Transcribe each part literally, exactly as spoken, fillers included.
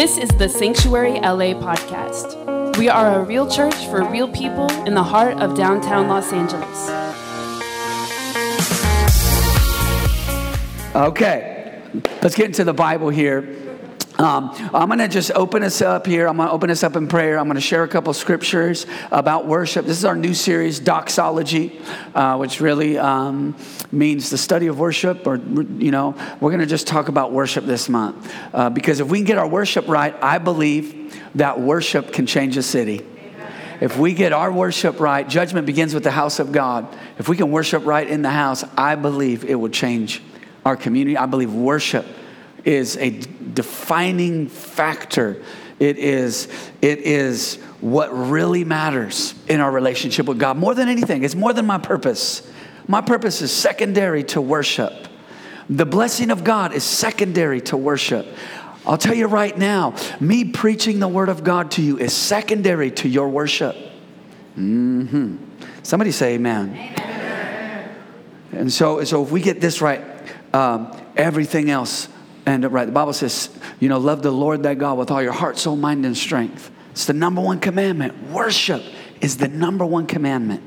This is the Sanctuary L A podcast. We are a real church for real people in the heart of downtown Los Angeles. Okay, let's get into the Bible here. Um, I'm going to just open us up here. I'm going to open us up in prayer. I'm going to share a couple scriptures about worship. This is our new series, Doxology, uh, which really um, means the study of worship. Or, you know, we're going to just talk about worship this month. Uh, because if we can get our worship right, I believe that worship can change a city. If we get our worship right, judgment begins with the house of God. If we can worship right in the house, I believe it will change our community. I believe worship is a defining factor. It is, it is what really matters in our relationship with God. More than anything, it's more than my purpose. My purpose is secondary to worship. The blessing of God is secondary to worship. I'll tell you right now, me preaching the word of God to you is secondary to your worship. Mm-hmm. Somebody say amen. Amen. And so, so if we get this right, um, everything else. And right, the Bible says, you know, love the Lord thy God with all your heart, soul, mind, and strength. It's the number one commandment. Worship is the number one commandment.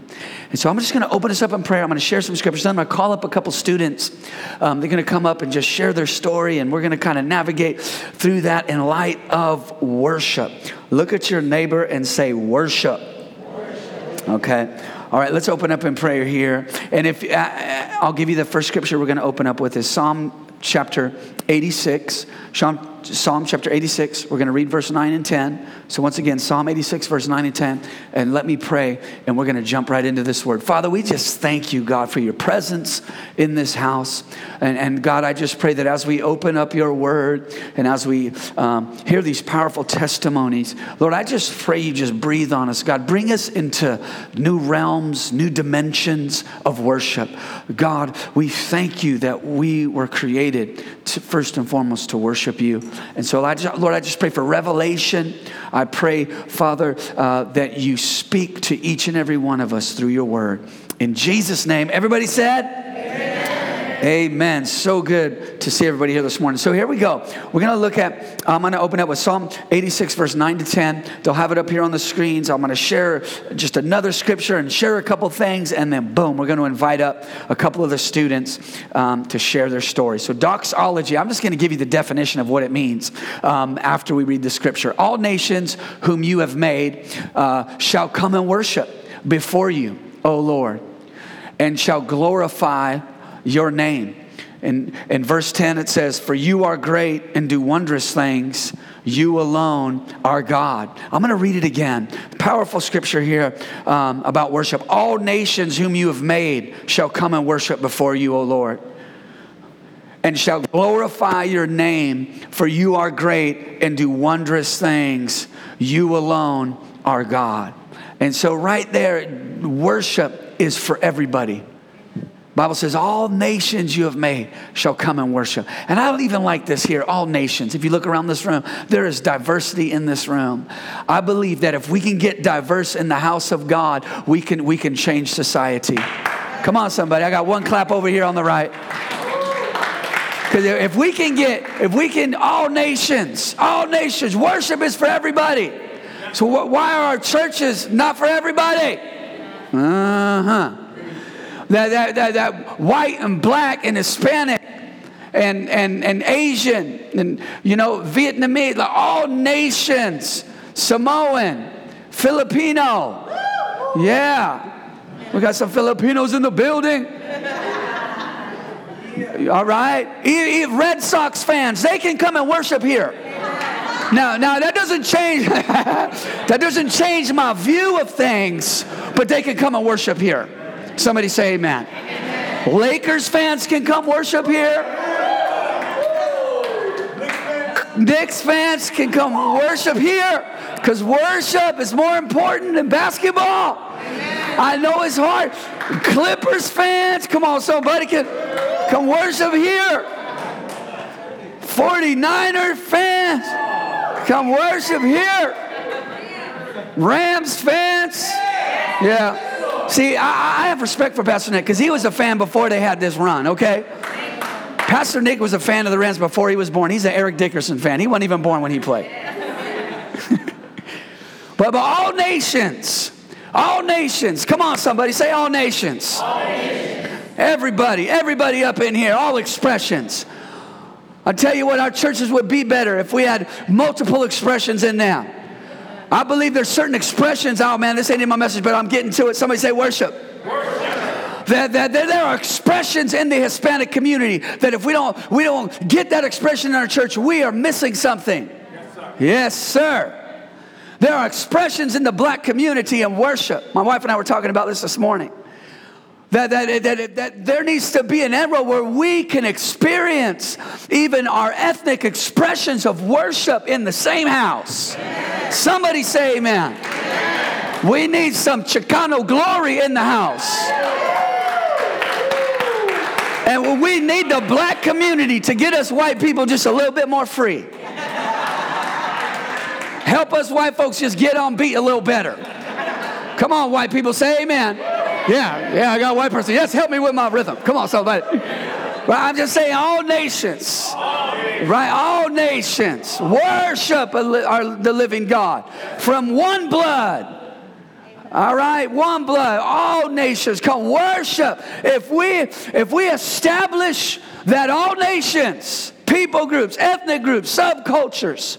And so I'm just going to open us up in prayer. I'm going to share some scriptures. Then I'm going to call up a couple students. Um, they're going to come up and just share their story. And we're going to kind of navigate through that in light of worship. Look at your neighbor and say, worship. Worship. Okay. All right, let's open up in prayer here. And if I'll give you the first scripture we're going to open up with is Psalm chapter eighty-six. Psalm chapter eighty-six. We're going to read verse nine and ten. So once again, Psalm eighty-six, verse nine and ten. And let me pray, and we're going to jump right into this word. Father, we just thank you, God, for your presence in this house. And, and God, I just pray that as we open up your word and as we um, hear these powerful testimonies, Lord, I just pray you just breathe on us. God, bring us into new realms, new dimensions of worship. God, we thank you that we were created to, first and foremost to worship you. And so, I just, Lord, I just pray for revelation. I pray, Father, uh, that you speak to each and every one of us through your word. In Jesus' name, everybody said? Amen. Amen. So good to see everybody here this morning. So here we go. We're going to look at, I'm going to open up with Psalm eighty-six, verse nine to ten. They'll have it up here on the screens. I'm going to share just another scripture and share a couple things. And then, boom, we're going to invite up a couple of the students um, to share their story. So doxology, I'm just going to give you the definition of what it means um, after we read the scripture. All nations whom you have made uh, shall come and worship before you, O Lord, and shall glorify your name. In, in verse ten, it says, for you are great and do wondrous things. You alone are God. I'm going to read it again. Powerful scripture here um, about worship. All nations whom you have made shall come and worship before you, O Lord, and shall glorify your name, for you are great and do wondrous things. You alone are God. And so right there, worship is for everybody. Bible says, all nations you have made shall come and worship. And I don't even like this here, all nations. If you look around this room, there is diversity in this room. I believe that if we can get diverse in the house of God, we can, we can change society. Come on, somebody. I got one clap over here on the right. Because if we can get, if we can, all nations, all nations, worship is for everybody. So what, why are our churches not for everybody? Uh-huh. That, that, that, that white and black and Hispanic and, and, and Asian and, you know, Vietnamese, like all nations, Samoan, Filipino. Yeah. We got some Filipinos in the building. All right. E- e- Red Sox fans, they can come and worship here. Now, now that doesn't change that doesn't change my view of things, but they can come and worship here. Somebody say amen. Amen. Lakers fans can come worship here. Knicks fans can come worship here. Because worship is more important than basketball. Amen. I know it's hard. Clippers fans, come on, somebody can come worship here. forty-niner fans, come worship here. Rams fans, yeah. See, I, I have respect for Pastor Nick because he was a fan before they had this run, okay? Pastor Nick was a fan of the Rams before he was born. He's an Eric Dickerson fan. He wasn't even born when he played. But, but all nations, all nations. Come on, somebody. Say all nations. All nations. Everybody, everybody up in here, all expressions. I'll tell you what, our churches would be better if we had multiple expressions in them. I believe there's certain expressions. Oh, man, this ain't in my message, but I'm getting to it. Somebody say worship. Worship. That, that, that there are expressions in the Hispanic community that if we don't we don't get that expression in our church, we are missing something. Yes, sir. Yes, sir. There are expressions in the black community in worship. My wife and I were talking about this this morning. That, that, that, that there needs to be an era where we can experience even our ethnic expressions of worship in the same house. Yeah. Somebody say amen. Yeah. We need some Chicano glory in the house. Yeah. And we need the black community to get us white people just a little bit more free. Help us white folks just get on beat a little better. Come on, white people, say amen. Yeah, yeah, I got a white person. Yes, help me with my rhythm. Come on, somebody. But I'm just saying all nations, right? All nations worship the living God from one blood. All right, one blood. All nations come worship. If we, if we establish that all nations, people groups, ethnic groups, subcultures,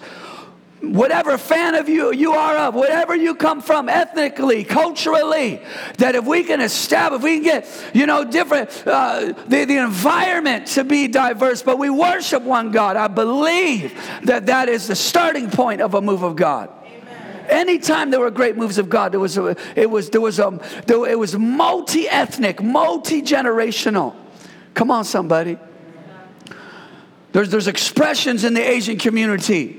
whatever fan of you you are of, whatever you come from ethnically, culturally, that if we can establish, if we can get, you know, different, uh, the, the environment to be diverse, but we worship one God, I believe that that is the starting point of a move of God. Amen. Anytime there were great moves of God, there was, a, it was, there was, a, there, it was multi-ethnic, multi-generational. Come on, somebody. There's, there's expressions in the Asian community,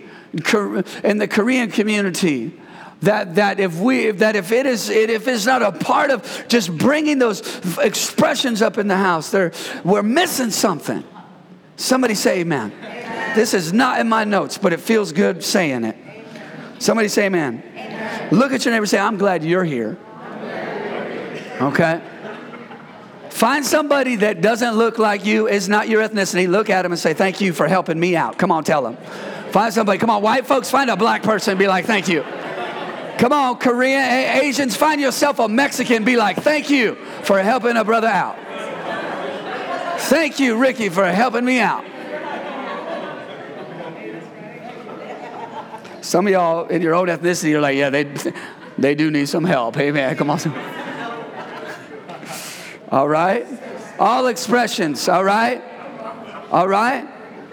in the Korean community, that that if we that if it is if it's not a part of just bringing those expressions up in the house, there we're missing something. Somebody say amen. Amen. This is not in my notes, but it feels good saying it. Amen. Somebody say amen. Amen. Look at your neighbor and say, "I'm glad you're here." Okay. Find somebody that doesn't look like you, is not your ethnicity. Look at them and say, "Thank you for helping me out." Come on, tell them. Find somebody. Come on, white folks, find a black person and be like, thank you. Come on, Korean, Asians, find yourself a Mexican. Be like, thank you for helping a brother out. Thank you, Ricky, for helping me out. Some of y'all in your own ethnicity, you're like, yeah, they they do need some help. Amen. Come on. All right. All expressions. All right. All right.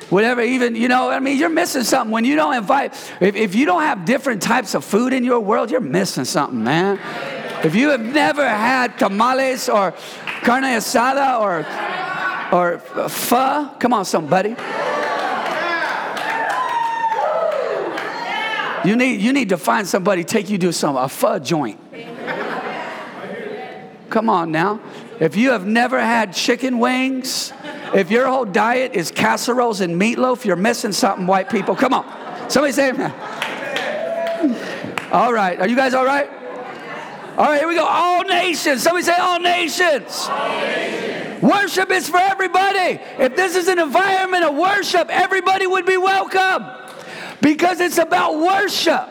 Whatever, even, you know, I mean, you're missing something. When you don't invite, if, if you don't have different types of food in your world, you're missing something, man. If you have never had tamales or carne asada or or pho, come on, somebody. You need you need to find somebody, take you to some, a pho joint. Come on now. If you have never had chicken wings, if your whole diet is casseroles and meatloaf, you're missing something, white people. Come on. Somebody say amen. All right. Are you guys all right? All right, here we go. All nations. Somebody say all nations. All nations. Worship is for everybody. If this is an environment of worship, everybody would be welcome because it's about worship.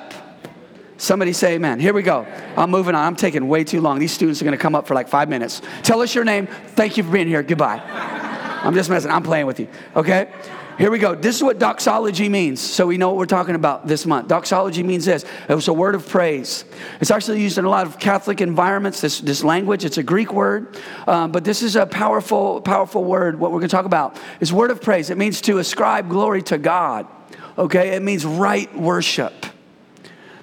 Somebody say amen. Here we go. I'm moving on. I'm taking way too long. These students are going to come up for like five minutes. Tell us your name. Thank you for being here. Goodbye. I'm just messing. I'm playing with you. Okay? Here we go. This is what doxology means. So we know what we're talking about this month. Doxology means this. It was a word of praise. It's actually used in a lot of Catholic environments, this, this language. It's a Greek word. Um, but this is a powerful, powerful word. What we're going to talk about is word of praise. It means to ascribe glory to God. Okay? It means right worship.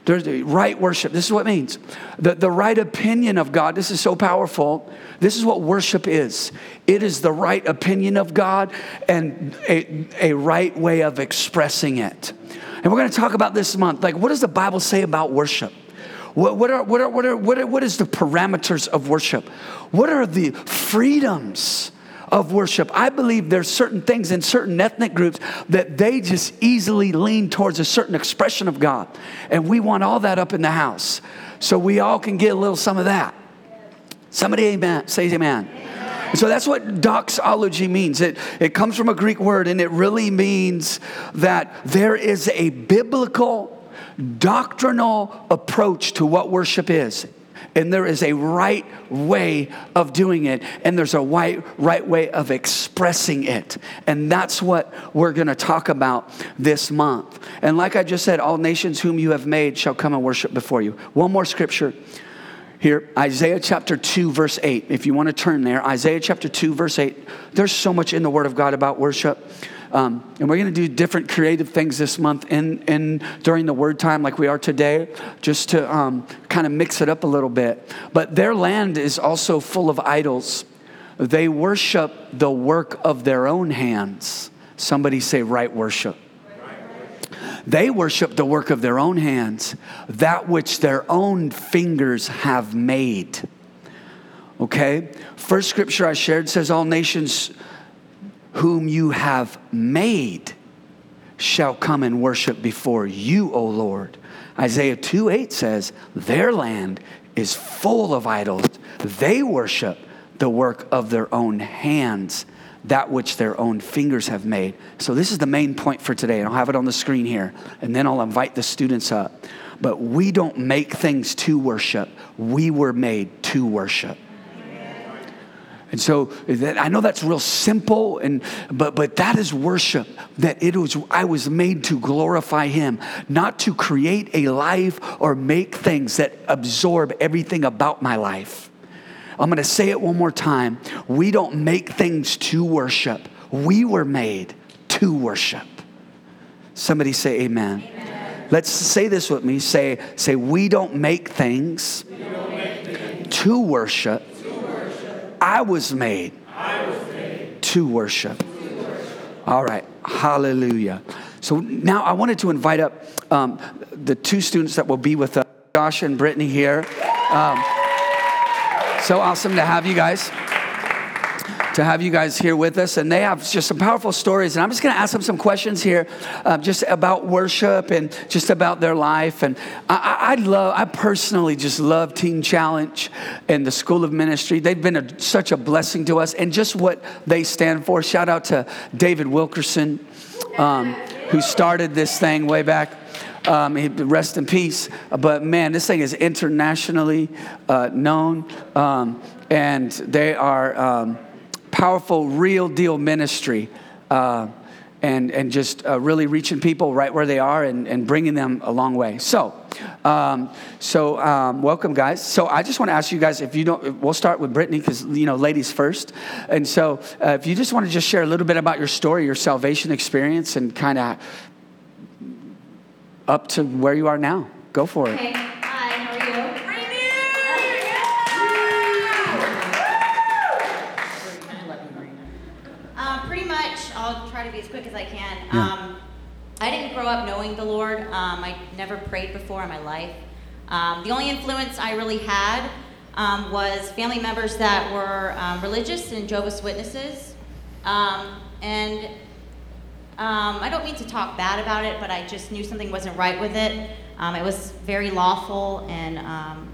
There's the right worship. This is what it means. The, the right opinion of God. This is so powerful. This is what worship is. It is the right opinion of God and a, a right way of expressing it. And we're going to talk about this month. Like, what does the Bible say about worship? What, what, are, what, are, what, are, what, are, what is the parameters of worship? What are the freedoms of worship? I believe there's certain things in certain ethnic groups that they just easily lean towards a certain expression of God. And we want all that up in the house so we all can get a little some of that. Somebody amen, say amen. Amen. So that's what doxology means. It, it comes from a Greek word, and it really means that there is a biblical, doctrinal approach to what worship is. And there is a right way of doing it. And there's a right, right way of expressing it. And that's what we're going to talk about this month. And like I just said, all nations whom you have made shall come and worship before you. One more scripture here. Isaiah chapter two, verse eight. If you want to turn there. Isaiah chapter two, verse eight. There's so much in the Word of God about worship. Um, and we're going to do different creative things this month in, in during the word time like we are today, just to um, kind of mix it up a little bit. But their land is also full of idols. They worship the work of their own hands. Somebody say right worship. They worship the work of their own hands, that which their own fingers have made. Okay? First scripture I shared says all nations whom you have made shall come and worship before you, O Lord. Isaiah two eight says, their land is full of idols. They worship the work of their own hands, that which their own fingers have made. So this is the main point for today, and I'll have it on the screen here, and then I'll invite the students up. But we don't make things to worship. We were made to worship. And so that, I know that's real simple, and but but that is worship. That it was I was made to glorify Him, not to create a life or make things that absorb everything about my life. I'm going to say it one more time. We don't make things to worship. We were made to worship. Somebody say amen. Amen. Let's say this with me. Say, say we don't make things, we don't make things to worship. I was made, I was made to, worship. to worship. All right. Hallelujah. So now I wanted to invite up um, the two students that will be with us, Josh and Brittany here. Um, so awesome to have you guys, to have you guys here with us. And they have just some powerful stories. And I'm just going to ask them some questions here um, just about worship and just about their life. And I, I love, I personally just love Teen Challenge and the School of Ministry. They've been a, such a blessing to us and just what they stand for. Shout out to David Wilkerson, um, who started this thing way back. Um, rest in peace. But man, this thing is internationally uh, known. Um, and they are... Um, powerful, real deal ministry, uh, and and just uh, really reaching people right where they are and, and bringing them a long way. So, um, so um, welcome, guys. So I just want to ask you guys, if you don't, we'll start with Brittany because you know, ladies first. And so, uh, if you just want to just share a little bit about your story, your salvation experience, and kind of up to where you are now. Go for it. Okay. I'll try to be as quick as I can. Yeah. Um, I didn't grow up knowing the Lord. Um, I never prayed before in my life. Um, the only influence I really had um, was family members that were um, religious and Jehovah's Witnesses. Um, and um, I don't mean to talk bad about it, but I just knew something wasn't right with it. Um, it was very lawful, and um,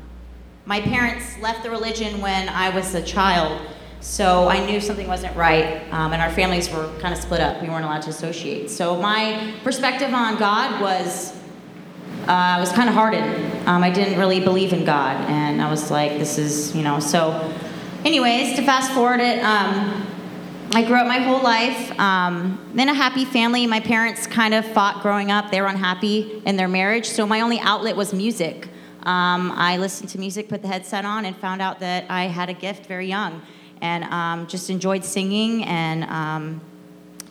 my parents left the religion when I was a child. So I knew something wasn't right, um, and our families were kind of split up. We weren't allowed to associate. So my perspective on God was, uh, was kind of hardened. Um, I didn't really believe in God, and I was like, this is, you know. So anyways, to fast forward it, um, I grew up my whole life um, in a happy family. My parents kind of fought growing up. They were unhappy in their marriage, so my only outlet was music. Um, I listened to music, put the headset on, and found out that I had a gift very young. And um, just enjoyed singing and um,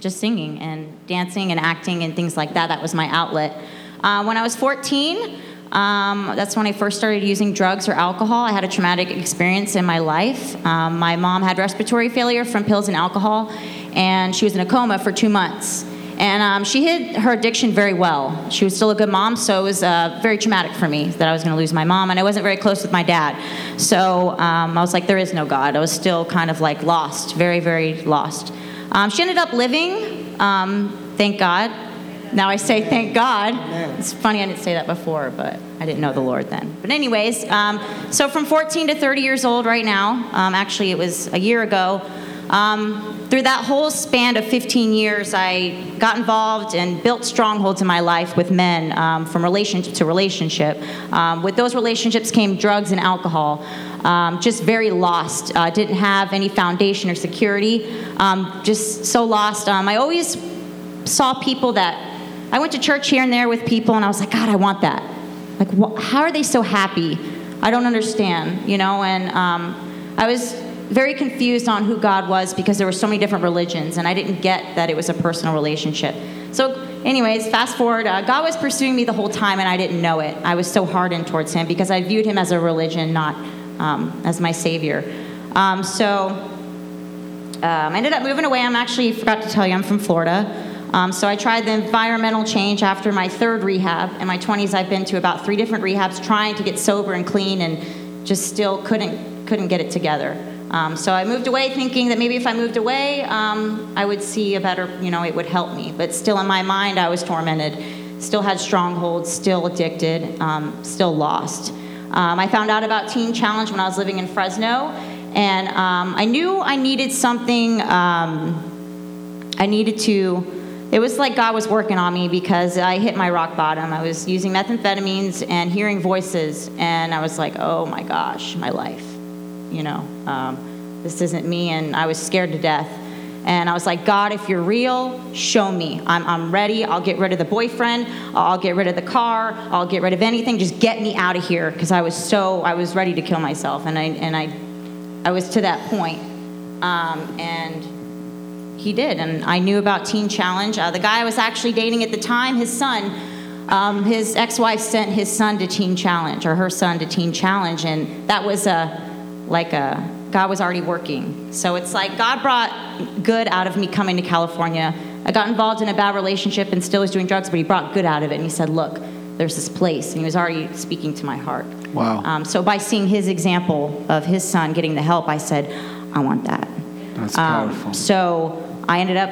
just singing and dancing and acting and things like that. That was my outlet. Uh, when I was fourteen, um, that's when I first started using drugs or alcohol. I had a traumatic experience in my life. Um, my mom had respiratory failure from pills and alcohol, and she was in a coma for two months. And um, she hid her addiction very well. She was still a good mom, so it was uh, very traumatic for me that I was going to lose my mom. And I wasn't very close with my dad. So um, I was like, there is no God. I was still kind of like lost, very, very lost. Um, she ended up living, um, thank God. Now I say thank God. It's funny I didn't say that before, but I didn't know the Lord then. But anyways, um, so from fourteen to thirty years old right now, um, actually it was a year ago, um, through that whole span of fifteen years, I got involved and built strongholds in my life with men, um, from relationship to relationship. Um, with those relationships came drugs and alcohol. Um, just very lost, uh, didn't have any foundation or security, um, just so lost. Um, I always saw people that, I went to church here and there with people, and I was like, God, I want that. Like, wh- how are they so happy? I don't understand, you know? And um, I was very confused on who God was because there were so many different religions, and I didn't get that it was a personal relationship. So anyways, fast forward, uh, God was pursuing me the whole time, and I didn't know it. I was so hardened towards him because I viewed him as a religion, not Um, as my savior. Um, so um, I ended up moving away. I'm actually, forgot to tell you, I'm from Florida. Um, so I tried the environmental change after my third rehab. In my twenties, I've been to about three different rehabs trying to get sober and clean, and just still couldn't, couldn't get it together. Um, so I moved away thinking that maybe if I moved away, um, I would see a better, you know, it would help me. But still in my mind, I was tormented, still had strongholds, still addicted, um, still lost. Um, I found out about Teen Challenge when I was living in Fresno, and um, I knew I needed something. Um, I needed to, it was like God was working on me because I hit my rock bottom. I was using methamphetamines and hearing voices, and I was like, oh my gosh, my life, you know, um, this isn't me, and I was scared to death. And I was like, God, if you're real, show me. I'm, I'm ready. I'll get rid of the boyfriend. I'll get rid of the car. I'll get rid of anything. Just get me out of here. Because I was so, I was ready to kill myself. And I and I, I was to that point. Um, and he did. And I knew about Teen Challenge. Uh, the guy I was actually dating at the time, his son, um, his ex-wife sent his son to Teen Challenge, or her son to Teen Challenge. And that was a, like a... God was already working. So it's like God brought good out of me coming to California. I got involved in a bad relationship and still was doing drugs, but he brought good out of it. And he said, look, there's this place. And he was already speaking to my heart. Wow. Um, so by seeing his example of his son getting the help, I said, I want that. That's um, powerful. So I ended up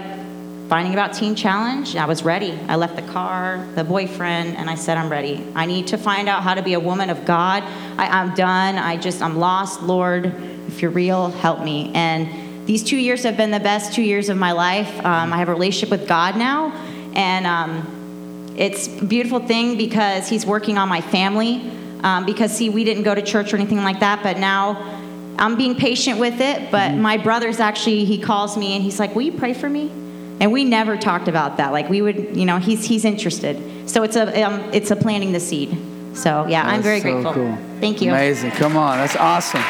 finding about Teen Challenge. I was ready. I left the car, the boyfriend, and I said, I'm ready. I need to find out how to be a woman of God. I, I'm done. I just, I'm lost, Lord. If you're real, help me. And these two years have been the best two years of my life. Um, I have a relationship with God now, and um, it's a beautiful thing because he's working on my family. Um, because, see, we didn't go to church or anything like that, but now I'm being patient with it. But my brother's actually, he calls me, and he's like, will you pray for me? And we never talked about that. Like, we would, you know, he's he's interested. So it's a, um, it's a planting the seed. So, yeah, that's I'm very so grateful. Cool. Thank you. Amazing. Come on. That's awesome.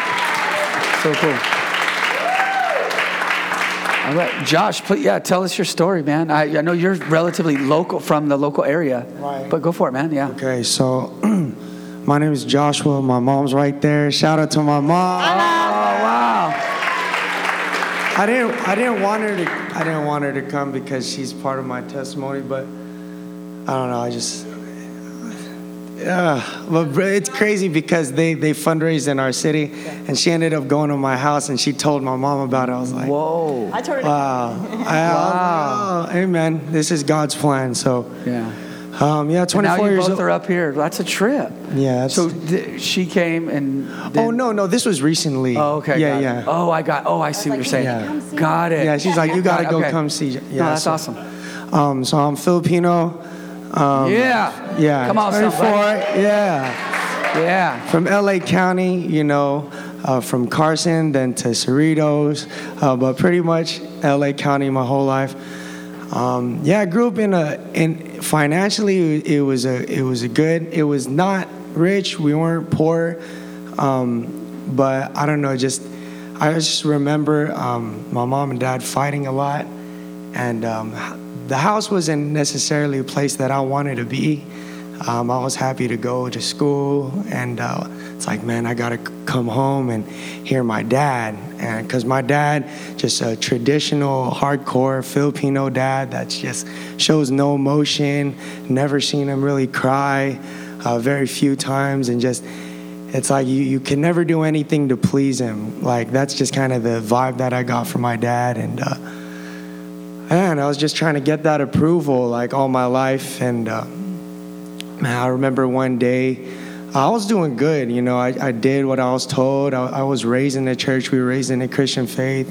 So cool. All right, Josh, please, yeah, tell us your story, man. I, I know you're relatively local, from the local area, right? But go for it, man. Yeah. Okay, so my name is Joshua. My mom's right there. Shout out to my mom. Oh, wow. I didn't, I didn't want her to, I didn't want her to come because she's part of my testimony, but I don't know. I just, yeah, but it's crazy because they, they fundraised in our city, and she ended up going to my house, and she told my mom about it. I was like, whoa. I told her. Wow. Wow. Oh, amen. This is God's plan. So, yeah. Um, yeah, twenty-four now you years both old. Are up here. That's a trip. Yeah. So th- she came and. Did... Oh no, no, this was recently. Oh okay. Yeah, yeah. It. Oh, I got. Oh, I, I see what like, you're saying. Yeah. Got it. Yeah, she's like, you gotta go okay. come see. Yeah, no, that's so, awesome. Um, so I'm Filipino. Um, yeah. Yeah. Come on, somebody. Yeah. Yeah. From L A County, you know, uh, from Carson, then to Cerritos, uh, but pretty much L A County my whole life. Um, yeah, I grew up in a in financially it was a it was a good. It was not rich. We weren't poor, um, but I don't know. Just I just remember um, my mom and dad fighting a lot, and. Um, The house wasn't necessarily a place that I wanted to be. Um, I was happy to go to school, and uh, it's like, man, I gotta come home and hear my dad, and because my dad, just a traditional, hardcore Filipino dad that just shows no emotion. Never seen him really cry, uh, very few times, and just. It's like you, you can never do anything to please him. Like that's just kind of the vibe that I got from my dad, and. Uh, man, I was just trying to get that approval like all my life. And uh, man, I remember one day I was doing good. You know, I, I did what I was told. I, I was raised in the church. We were raised in the Christian faith.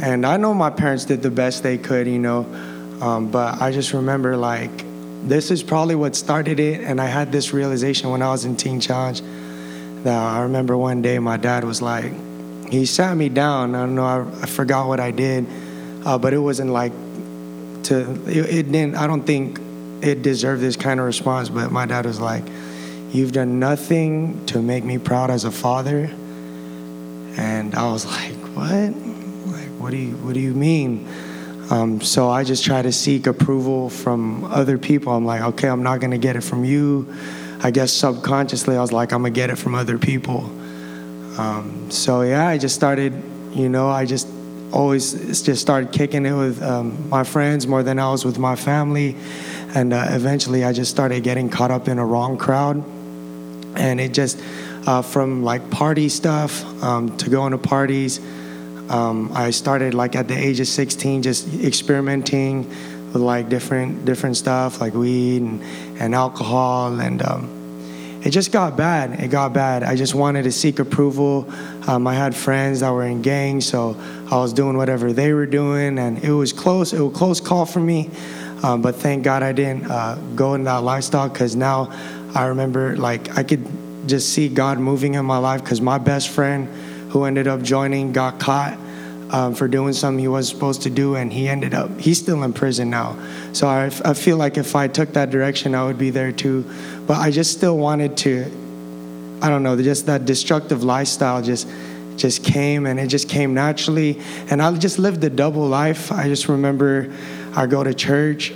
And I know my parents did the best they could, you know. Um, but I just remember, like, this is probably what started it. And I had this realization when I was in Teen Challenge. That I remember one day my dad was like, he sat me down. I don't know, I, I forgot what I did. Uh, but it wasn't like to, it, it didn't, I don't think it deserved this kind of response. But my dad was like, "You've done nothing to make me proud as a father." And I was like, what? Like, what do you, what do you mean? Um, so I just try to seek approval from other people. I'm like, okay, I'm not going to get it from you. I guess subconsciously I was like, I'm going to get it from other people. Um, so yeah, I just started, you know, I just always just started kicking it with um, my friends more than I was with my family. And uh, eventually I just started getting caught up in a wrong crowd. And it just, uh, from like party stuff um, to going to parties, um, I started like at the age of sixteen, just experimenting with like different different stuff like weed and, and alcohol. And um, it just got bad. It got bad. I just wanted to seek approval. Um, I had friends that were in gangs, so I was doing whatever they were doing. And it was close. It was a close call for me. Um, but thank God I didn't uh, go in that lifestyle, because now I remember, like, I could just see God moving in my life, because my best friend who ended up joining got caught um, for doing something he wasn't supposed to do, and he ended up, he's still in prison now. So I, I feel like if I took that direction, I would be there too. But I just still wanted to, I don't know, just that destructive lifestyle just just came, and it just came naturally. And I just lived a double life. I just remember I go to church,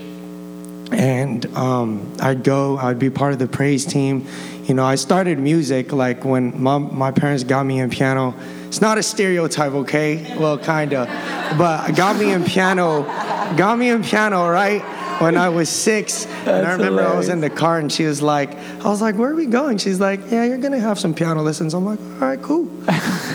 and um, I'd go, I'd be part of the praise team. You know, I started music, like, when my, my parents got me in piano. It's not a stereotype, okay? Well, kind of. But got me in piano, got me in piano, right? When I was six. That's and I remember hilarious. I was in the car, and she was like, I was like, "Where are we going?" She's like, "Yeah, you're going to have some piano lessons." I'm like, all right, cool.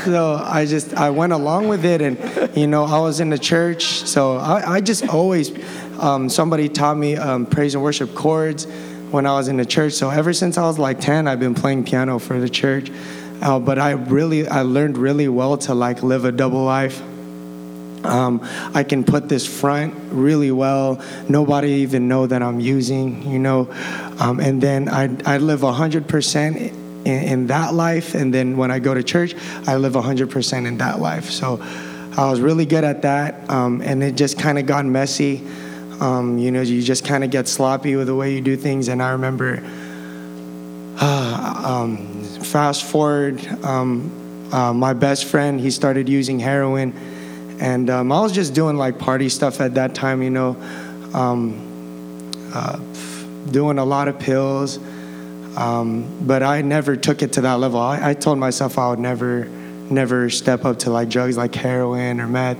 So I just, I went along with it, and, you know, I was in the church. So I, I just always, um, somebody taught me um, praise and worship chords when I was in the church. So ever since I was like ten, I've been playing piano for the church. Uh, but I really, I learned really well to, like, live a double life. Um, I can put this front really well. Nobody even know that I'm using, you know. Um, and then I I live one hundred percent in, in that life. And then when I go to church, I live one hundred percent in that life. So I was really good at that. Um, and it just kind of got messy. Um, you know, you just kind of get sloppy with the way you do things. And I remember, uh, um, fast forward, um, uh, my best friend, he started using heroin. And um, I was just doing, like, party stuff at that time, you know, um, uh, doing a lot of pills. Um, but I never took it to that level. I, I told myself I would never, never step up to, like, drugs like heroin or meth.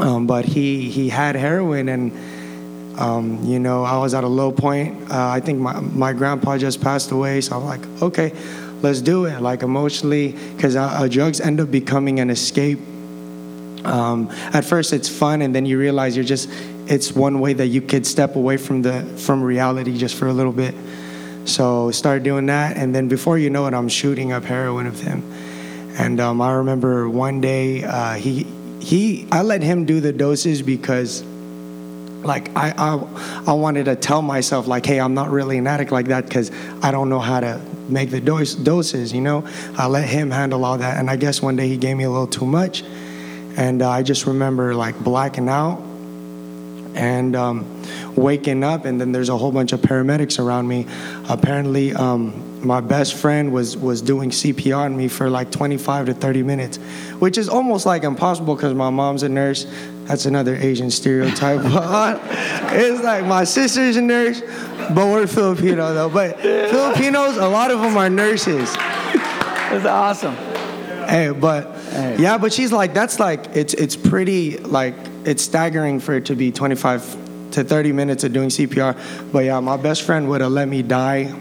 Um, but he, he had heroin, and, um, you know, I was at a low point. Uh, I think my, my grandpa just passed away, so I'm like, okay, let's do it, like, emotionally, because uh, drugs end up becoming an escape. Um, at first it's fun, and then you realize you're just, it's one way that you could step away from the from reality just for a little bit. So start doing that, and then before you know it, I'm shooting up heroin with him. And um, I remember one day uh, he he I let him do the doses because, like, I, I I wanted to tell myself, like, hey, I'm not really an addict like that, because I don't know how to make the dose, doses, you know. I let him handle all that, and I guess one day he gave me a little too much. And uh, I just remember, like, blacking out and um, waking up, and then there's a whole bunch of paramedics around me. Apparently, um, my best friend was, was doing C P R on me for, like, twenty-five to thirty minutes, which is almost, like, impossible because my mom's a nurse. That's another Asian stereotype. It's like my sister's a nurse, but we're Filipino, though. But yeah. Filipinos, a lot of them are nurses. That's awesome. Hey, but... Yeah, but she's like, that's like, it's it's pretty, like, it's staggering for it to be twenty-five to thirty minutes of doing C P R. But yeah, my best friend would have let me die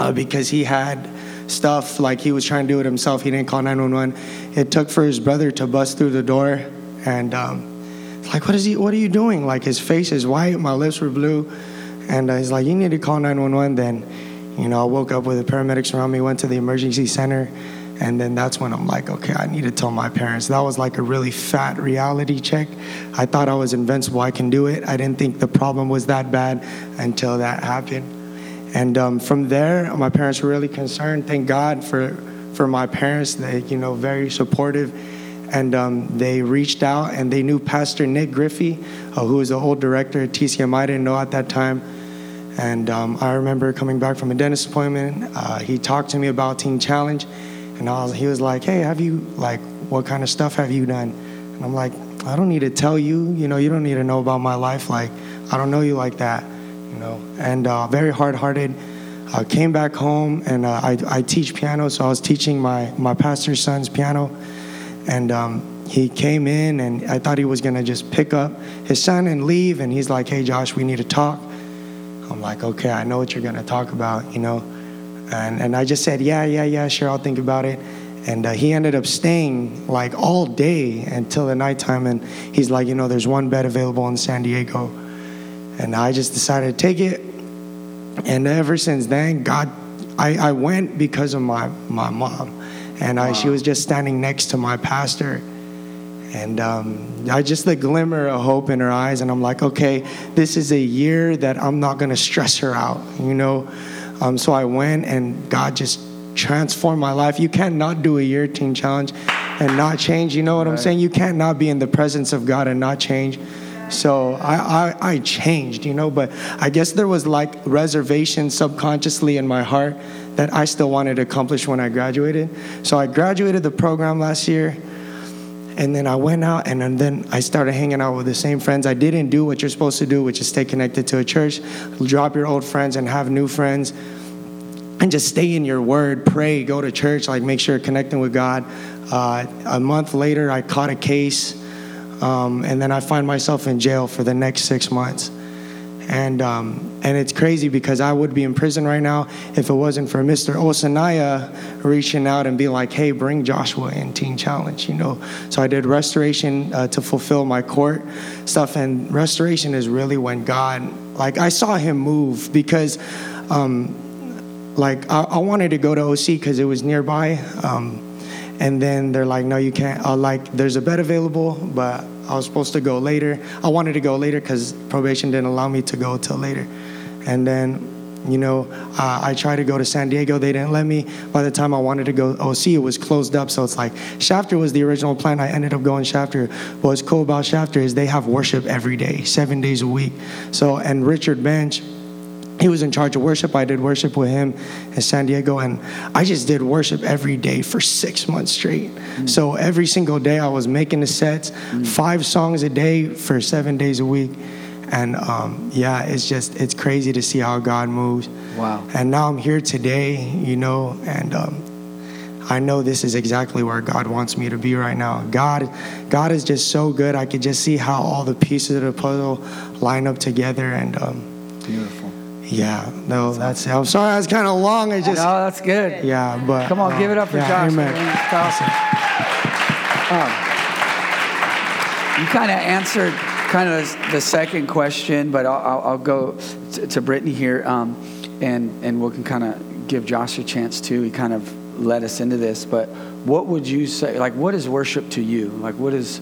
uh, because he had stuff, like, he was trying to do it himself. He didn't call nine one one. It took for his brother to bust through the door, and um, like, what is he, what are you doing? Like, his face is white, my lips were blue. And uh, he's like, you need to call nine one one then. You know, I woke up with the paramedics around me, went to the emergency center. And then that's when I'm like, okay, I need to tell my parents. That was like a really fat reality check. I thought I was invincible. I can do it. I didn't think the problem was that bad until that happened. And um, from there, my parents were really concerned. Thank God for for my parents. They, you know, very supportive. And um, they reached out, and they knew Pastor Nick Griffey, uh, who was the old director at T C M. I didn't know at that time. And um, I remember coming back from a dentist appointment. Uh, he talked to me about Teen Challenge. And I was, he was like, hey, have you, like, what kind of stuff have you done? And I'm like, I don't need to tell you. You know, you don't need to know about my life. Like, I don't know you like that, you know. And uh, very hard-hearted. I came back home, and uh, I, I teach piano. So I was teaching my, my pastor's son's piano. And um, he came in, and I thought he was going to just pick up his son and leave. And he's like, hey, Josh, we need to talk. I'm like, okay, I know what you're going to talk about, you know. And, and I just said, yeah, yeah, yeah, sure, I'll think about it. And uh, he ended up staying, like, all day until the nighttime. And he's like, you know, there's one bed available in San Diego. And I just decided to take it. And ever since then, God, I, I went because of my, my mom. And I, wow. She was just standing next to my pastor. And um, I just, the glimmer of hope in her eyes. And I'm like, okay, this is a year that I'm not going to stress her out, you know. Um, so I went, and God just transformed my life. You cannot do a year Teen Challenge and not change. You know what right. I'm saying? You can't not be in the presence of God and not change. So I, I, I changed, you know. But I guess there was like reservation subconsciously in my heart that I still wanted to accomplish when I graduated. So I graduated the program last year. And then I went out, and, and then I started hanging out with the same friends. I didn't do what you're supposed to do, which is stay connected to a church, drop your old friends and have new friends, and just stay in your word, pray, go to church, like make sure you're connecting with God. Uh, a month later, I caught a case, um, and then I find myself in jail for the next six months. And um, and it's crazy because I would be in prison right now if it wasn't for Mister Osanaya reaching out and being like, hey, bring Joshua in Teen Challenge, you know. So I did restoration uh, to fulfill my court stuff. And restoration is really when God, like, I saw him move because, um, like, I, I wanted to go to O C because it was nearby. Um, and then they're like, no, you can't. Uh, like, there's a bed available, but I was supposed to go later. I wanted to go later because probation didn't allow me to go till later. And then, you know, uh, I tried to go to San Diego. They didn't let me. By the time I wanted to go O C, it was closed up. So it's like, Shafter was the original plan. I ended up going Shafter. What's cool about Shafter is they have worship every day, seven days a week. So, and Richard Bench, he was in charge of worship. I did worship with him in San Diego, and I just did worship every day for six months straight. Mm. So every single day I was making the sets, mm. five songs a day for seven days a week. And um, yeah, it's just, it's crazy to see how God moves. Wow. And now I'm here today, you know, and um, I know this is exactly where God wants me to be right now. God, God is just so good. I could just see how all the pieces of the puzzle line up together. And um, beautiful. Yeah, no, that's it. I'm sorry, I was kind of long. I just. No, that's good. Yeah, but. Come on, uh, give it up for yeah, Josh. Amen. Um, you kind of answered kind of the second question, but I'll, I'll go t- to Brittany here, um, and and we can kind of give Josh a chance too. He kind of led us into this, but what would you say? Like, what is worship to you? Like, what is,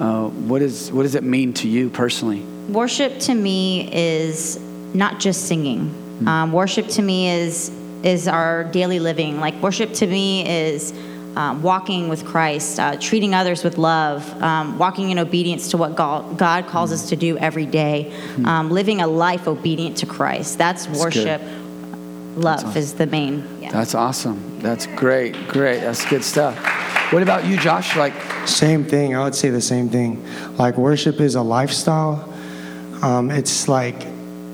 uh, what is, what does it mean to you personally? Worship to me is not just singing. Um, worship to me is is our daily living. Like, worship to me is uh, walking with Christ, uh, treating others with love, um, walking in obedience to what God, God calls us to do every day, um, living a life obedient to Christ. That's, that's worship. Good. Love that's awesome. Is the main. Yeah. That's awesome. That's great. Great. That's good stuff. What about you, Josh? Like, same thing. I would say the same thing. Like, worship is a lifestyle. Um, it's like,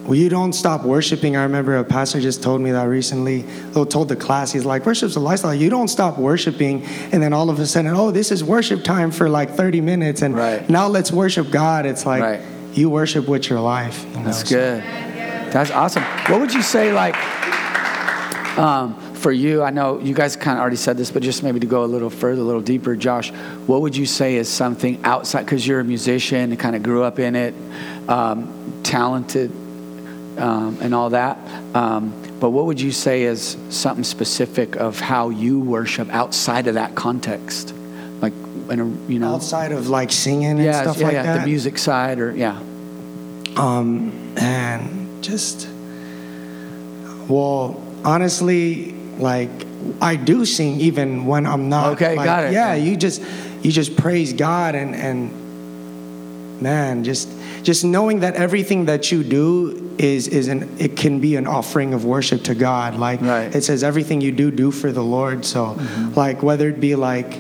well, you don't stop worshiping. I remember a pastor just told me that recently. He told the class, he's like, worship's a lifestyle. You don't stop worshiping. And then all of a sudden, oh, this is worship time for like thirty minutes. And right. now let's worship God. It's like right. you worship with your life. You know? That's good. That's awesome. What would you say, like, um, for you, I know you guys kind of already said this, but just maybe to go a little further, a little deeper, Josh, what would you say is something outside, because you're a musician and kind of grew up in it, um, talented um, and all that, um, but what would you say is something specific of how you worship outside of that context? Like, in a, you know. Outside of like singing and yeah, stuff yeah, like yeah, that? Yeah, the music side or, yeah. Um, and just, well, honestly, like I do sing even when I'm not. Okay, like, got it. Yeah, you just, you just praise God and, and man, just, just knowing that everything that you do is, is an, it can be an offering of worship to God. Like right. It says everything you do, do for the Lord. So mm-hmm. like, whether it be like,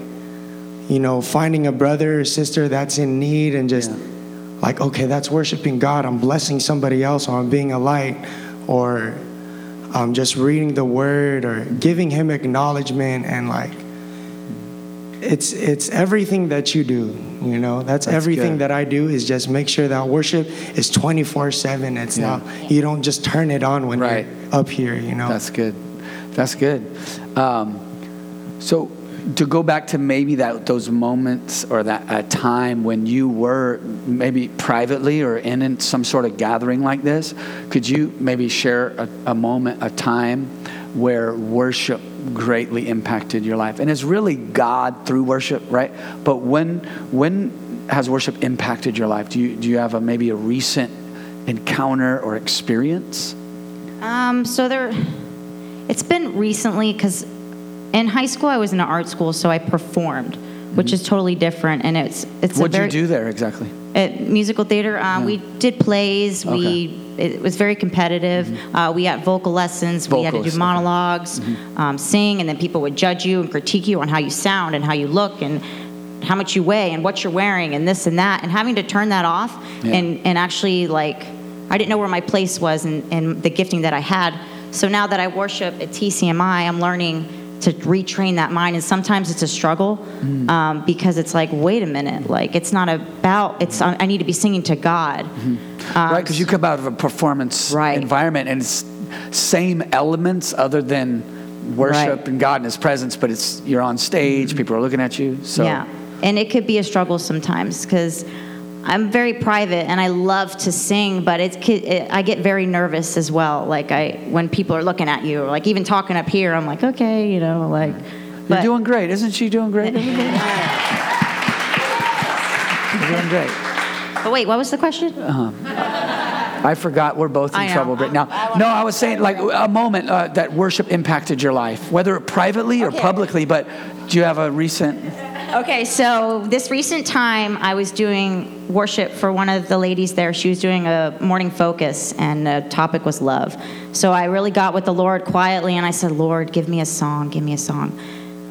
you know, finding a brother or sister that's in need and just yeah. like, okay, that's worshiping God. I'm blessing somebody else, or I'm being a light, or I'm just reading the word, or giving him acknowledgement. And like, it's it's everything that you do, you know, that's, that's everything good. That I do is just make sure that worship is twenty-four seven. It's yeah. not, you don't just turn it on when right. you're up here, you know. That's good. That's good. Um, so, to go back to maybe that those moments or that uh, time when you were maybe privately or in, in some sort of gathering like this, could you maybe share a, a moment, a time where worship greatly impacted your life? And it's really God through worship, right? But when when has worship impacted your life? Do you do you have a maybe a recent encounter or experience? Um. So there, it's been recently because. In high school, I was in an art school, so I performed, which is totally different. And it's it's. What did you do there exactly? At musical theater, um, yeah. we did plays. Okay. We it was very competitive. Mm-hmm. Uh, we had vocal lessons. Vocals, we had to do monologues, okay. mm-hmm. um, sing, and then people would judge you and critique you on how you sound and how you look and how much you weigh and what you're wearing and this and that. And having to turn that off yeah. and and actually like I didn't know where my place was and and the gifting that I had. So now that I worship at T C M I, I'm learning to retrain that mind, and sometimes it's a struggle mm. um, because it's like, wait a minute, like it's not about, it's I need to be singing to God. Mm-hmm. Um, right, because you come out of a performance right. environment and it's same elements other than worship right. and God and His presence, but it's you're on stage, mm-hmm. people are looking at you. So yeah, and it could be a struggle sometimes because I'm very private and I love to sing, but it's it, I get very nervous as well. Like I, when people are looking at you, or like even talking up here, I'm like, okay, you know, like. But, you're doing great, isn't she doing great? You're doing great. But wait, what was the question? Uh-huh. I forgot. We're both in trouble right now. I, I no, I was saying like a moment uh, that worship impacted your life, whether privately or okay. publicly. But do you have a recent? Okay, so this recent time, I was doing worship for one of the ladies there. She was doing a morning focus, and the topic was love. So I really got with the Lord quietly, and I said, Lord, give me a song, give me a song.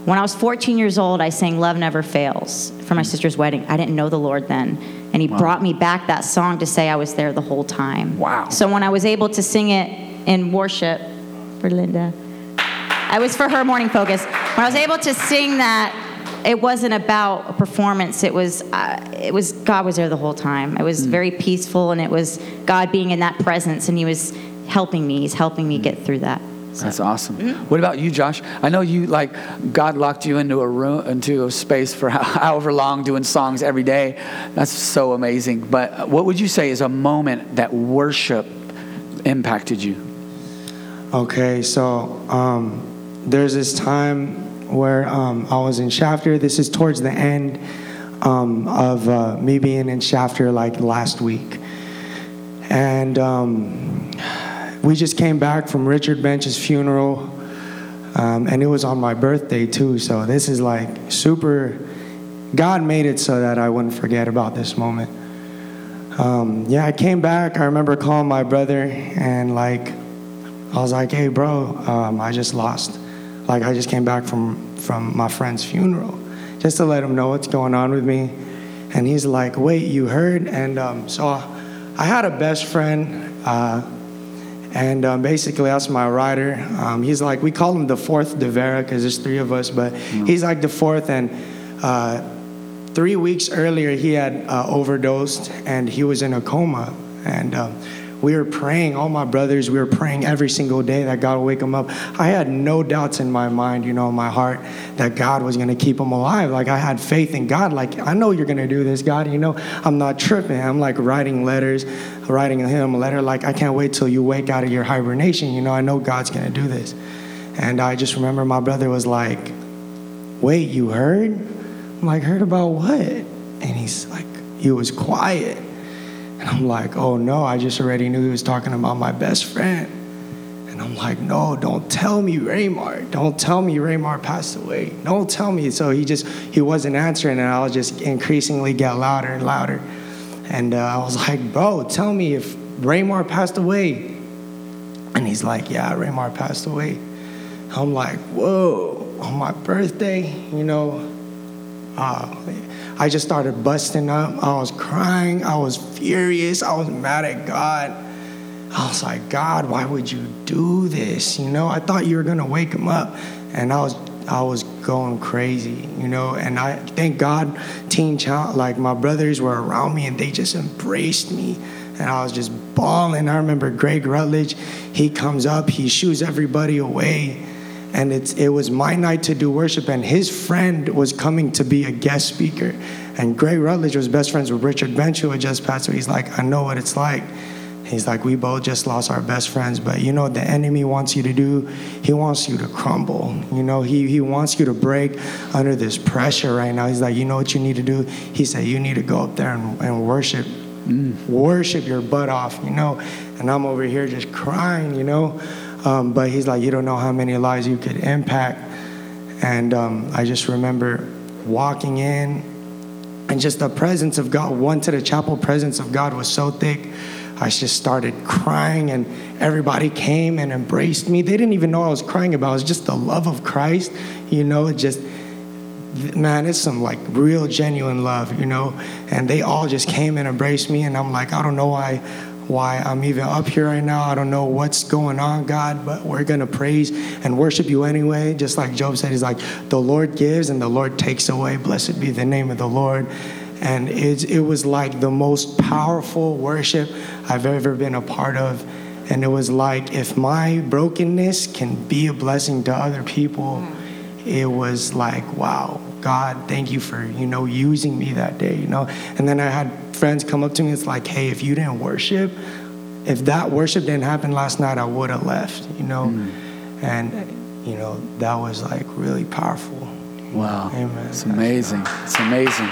When I was fourteen years old, I sang Love Never Fails for my sister's wedding. I didn't know the Lord then, and He wow. brought me back that song to say I was there the whole time. Wow. So when I was able to sing it in worship for Linda, I was for her morning focus. When I was able to sing that, it wasn't about a performance. It was, uh, it was God was there the whole time. It was mm. very peaceful, and it was God being in that presence, and He was helping me. He's helping me get through that. So. That's awesome. Mm-hmm. What about you, Josh? I know you like God locked you into a room, into a space for however long, doing songs every day. That's so amazing. But what would you say is a moment that worship impacted you? Okay, so um, there's this time where um, I was in Shafter. This is towards the end um, of uh, me being in Shafter like last week. And um, we just came back from Richard Bench's funeral. Um, and it was on my birthday too. So this is like super, God made it so that I wouldn't forget about this moment. Um, yeah, I came back. I remember calling my brother and like, I was like, hey bro, um, I just lost. Like, I just came back from, from my friend's funeral just to let him know what's going on with me. And he's like, wait, you heard? And um, so I had a best friend, uh, and um, basically that's my rider. Um, he's like, we call him the fourth De Vera because there's three of us, but mm-hmm. he's like the fourth. And uh, three weeks earlier, he had uh, overdosed, and he was in a coma. And um, We were praying, all my brothers, we were praying every single day that God would wake them up. I had no doubts in my mind, you know, in my heart, that God was going to keep them alive. Like, I had faith in God. Like, I know you're going to do this, God. You know, I'm not tripping. I'm, like, writing letters, writing him a letter. Like, I can't wait till you wake out of your hibernation. You know, I know God's going to do this. And I just remember my brother was like, wait, you heard? I'm like, heard about what? And he's like, he was quiet. And I'm like, oh, no, I just already knew he was talking about my best friend. And I'm like, no, don't tell me Raymar. Don't tell me Raymar passed away. Don't tell me. So he just, he wasn't answering, and I was just increasingly get louder and louder. And uh, I was like, bro, tell me if Raymar passed away. And he's like, yeah, Raymar passed away. I'm like, whoa, on my birthday, you know. Uh, I just started busting up. I was crying. I was furious. I was mad at God. I was like, God, why would you do this? You know, I thought you were going to wake him up. And I was I was going crazy, you know. And I thank God, Teen Challenge, like my brothers were around me and they just embraced me. And I was just bawling. I remember Greg Rutledge, he comes up, he shoos everybody away. And it's, it was my night to do worship, and his friend was coming to be a guest speaker. And Greg Rutledge was best friends with Richard Bench, who had just passed away. He's like, I know what it's like. He's like, we both just lost our best friends. But you know what the enemy wants you to do? He wants you to crumble. You know, he, he wants you to break under this pressure right now. He's like, you know what you need to do? He said, you need to go up there and, and worship. Mm. Worship your butt off, you know. And I'm over here just crying, you know. Um, but he's like, you don't know how many lives you could impact. And um, I just remember walking in, and just the presence of God, one to the chapel presence of God was so thick. I just started crying, and everybody came and embraced me. They didn't even know what I was crying about. It was just the love of Christ, you know, just, man, it's some like real genuine love, you know. And they all just came and embraced me, and I'm like, I don't know why. Why I'm even up here right now. I don't know what's going on, God, but we're going to praise and worship you anyway. Just like Job said, he's like, the Lord gives and the Lord takes away. Blessed be the name of the Lord. And it, it was like the most powerful worship I've ever been a part of. And it was like, if my brokenness can be a blessing to other people, it was like, wow, God, thank you for, you know, using me that day, you know. And then I had friends come up to me. It's like, hey, if you didn't worship, if that worship didn't happen last night, I would have left, you know. Mm. And, you know, that was like really powerful. Wow. Amen. It's amazing. It's amazing.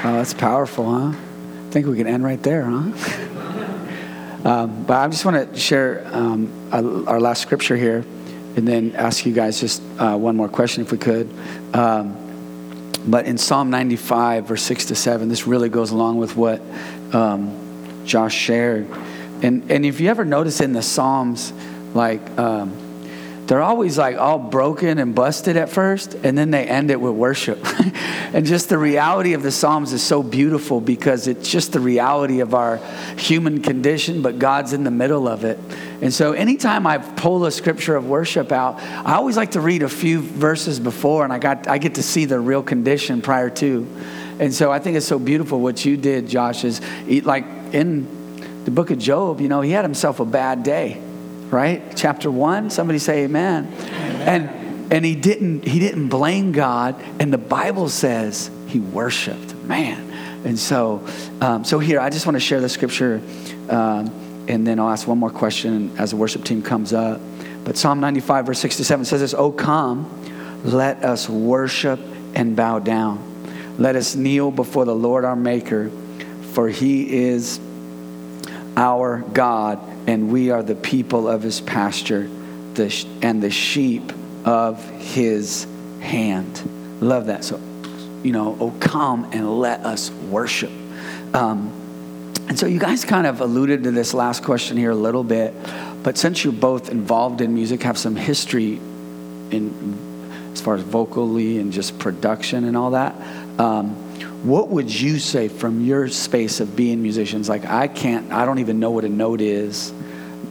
Oh, that's powerful, huh? I think we can end right there, huh? um, but I just want to share um, our last scripture here, and then ask you guys just uh, one more question if we could. Um, but in Psalm ninety-five, verse six to seven, this really goes along with what um, Josh shared. And and if you ever notice in the Psalms, like, um, they're always like all broken and busted at first, and then they end it with worship. And just the reality of the Psalms is so beautiful because it's just the reality of our human condition, but God's in the middle of it. And so anytime I pull a scripture of worship out, I always like to read a few verses before, and I got I get to see the real condition prior to. And so I think it's so beautiful what you did, Josh, is like in the book of Job, you know, he had himself a bad day. Right? Chapter one, somebody say amen. Amen. And and he didn't he didn't blame God, and the Bible says he worshiped. Man. And so um, so here I just want to share the scripture, um, and then I'll ask one more question as the worship team comes up. But Psalm ninety-five verse six to seven says this: "O come, let us worship and bow down. Let us kneel before the Lord our Maker, for he is our God, and we are the people of his pasture the sh- and the sheep of his hand." Love that. So, you know, oh, come and let us worship. Um, and so you guys kind of alluded to this last question here a little bit, but since you're both involved in music, have some history in as far as vocally and just production and all that, um, what would you say from your space of being musicians? Like, I can't, I don't even know what a note is.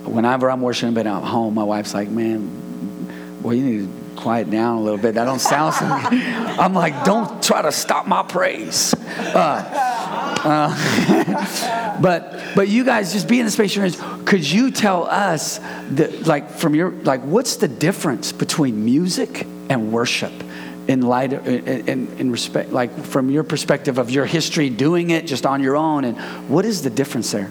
Whenever I'm worshiping at home, my wife's like, man, well, you need to quiet down a little bit. That don't sound so good. I'm like, don't try to stop my praise. Uh, Uh, but but you guys just be in the space you're in. Could you tell us that, like, from your, like, what's the difference between music and worship in light of, in, in, in respect, like, from your perspective of your history doing it just on your own, and what is the difference there?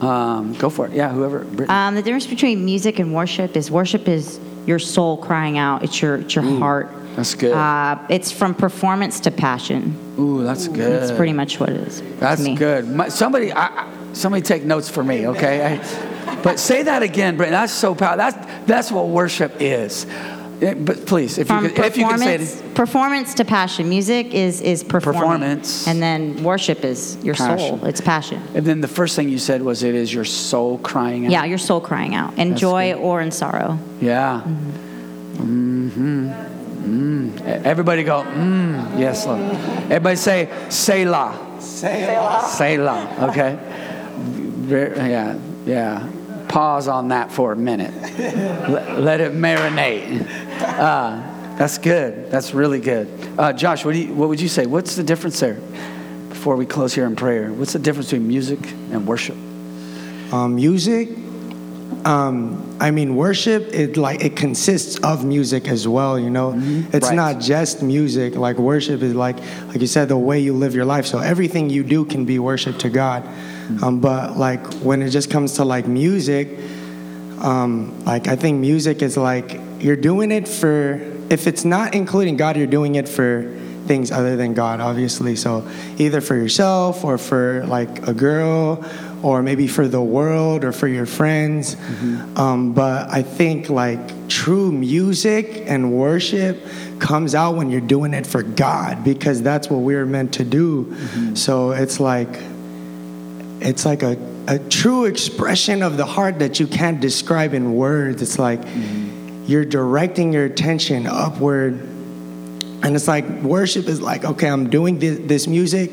Um, go for it. Yeah, whoever. Brittany. Um, the difference between music and worship is worship is your soul crying out. It's your it's your Ooh, heart. That's good. Uh, it's from performance to passion. Ooh, that's good. That's pretty much what it is. That's good. My, somebody, I, somebody take notes for me, okay? I, but say that again, Brittany. That's so powerful. That's that's what worship is. But please, if From you could, if you could say it. Performance to passion. Music is is performance, and then worship is your passion. Soul. It's passion. And then the first thing you said was it is your soul crying out. Yeah, your soul crying out in That's joy good. Or in sorrow. Yeah. Mm-hmm. Mm. Everybody go. Mm. Yes, Lord. Everybody say Selah. Selah. Selah. Okay. Yeah. Yeah. Pause on that for a minute. Let, let it marinate. Uh, that's good. That's really good. Uh, Josh, what do you, what would you say? What's the difference there? Before we close here in prayer, what's the difference between music and worship? Um, music, um, I mean, worship. It like it consists of music as well. You know, mm-hmm. it's right. not just music. Like worship is like, like you said, the way you live your life. So everything you do can be worship to God. Um, but like when it just comes to like music, um, like I think music is like you're doing it for, if it's not including God, you're doing it for things other than God, obviously. So either for yourself or for like a girl or maybe for the world or for your friends. Mm-hmm. Um, but I think like true music and worship comes out when you're doing it for God, because that's what we were meant to do. Mm-hmm. So it's like. It's like a, a true expression of the heart that you can't describe in words. It's like mm-hmm. you're directing your attention upward. And it's like worship is like, okay, I'm doing this, this music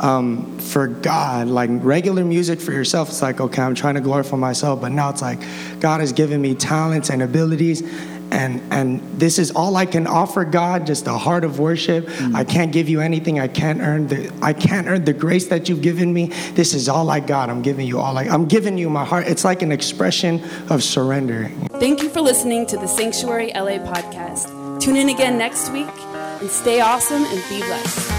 um, for God. Like regular music for yourself, it's like, okay, I'm trying to glorify myself. But now it's like God has given me talents and abilities. And and this is all I can offer God, just a heart of worship. Mm-hmm. I can't give you anything. I can't earn the I can't earn the grace that you've given me. This is all I got. I'm giving you all I I'm giving you my heart. It's like an expression of surrender. Thank you for listening to the Sanctuary L A podcast. Tune in again next week and stay awesome and be blessed.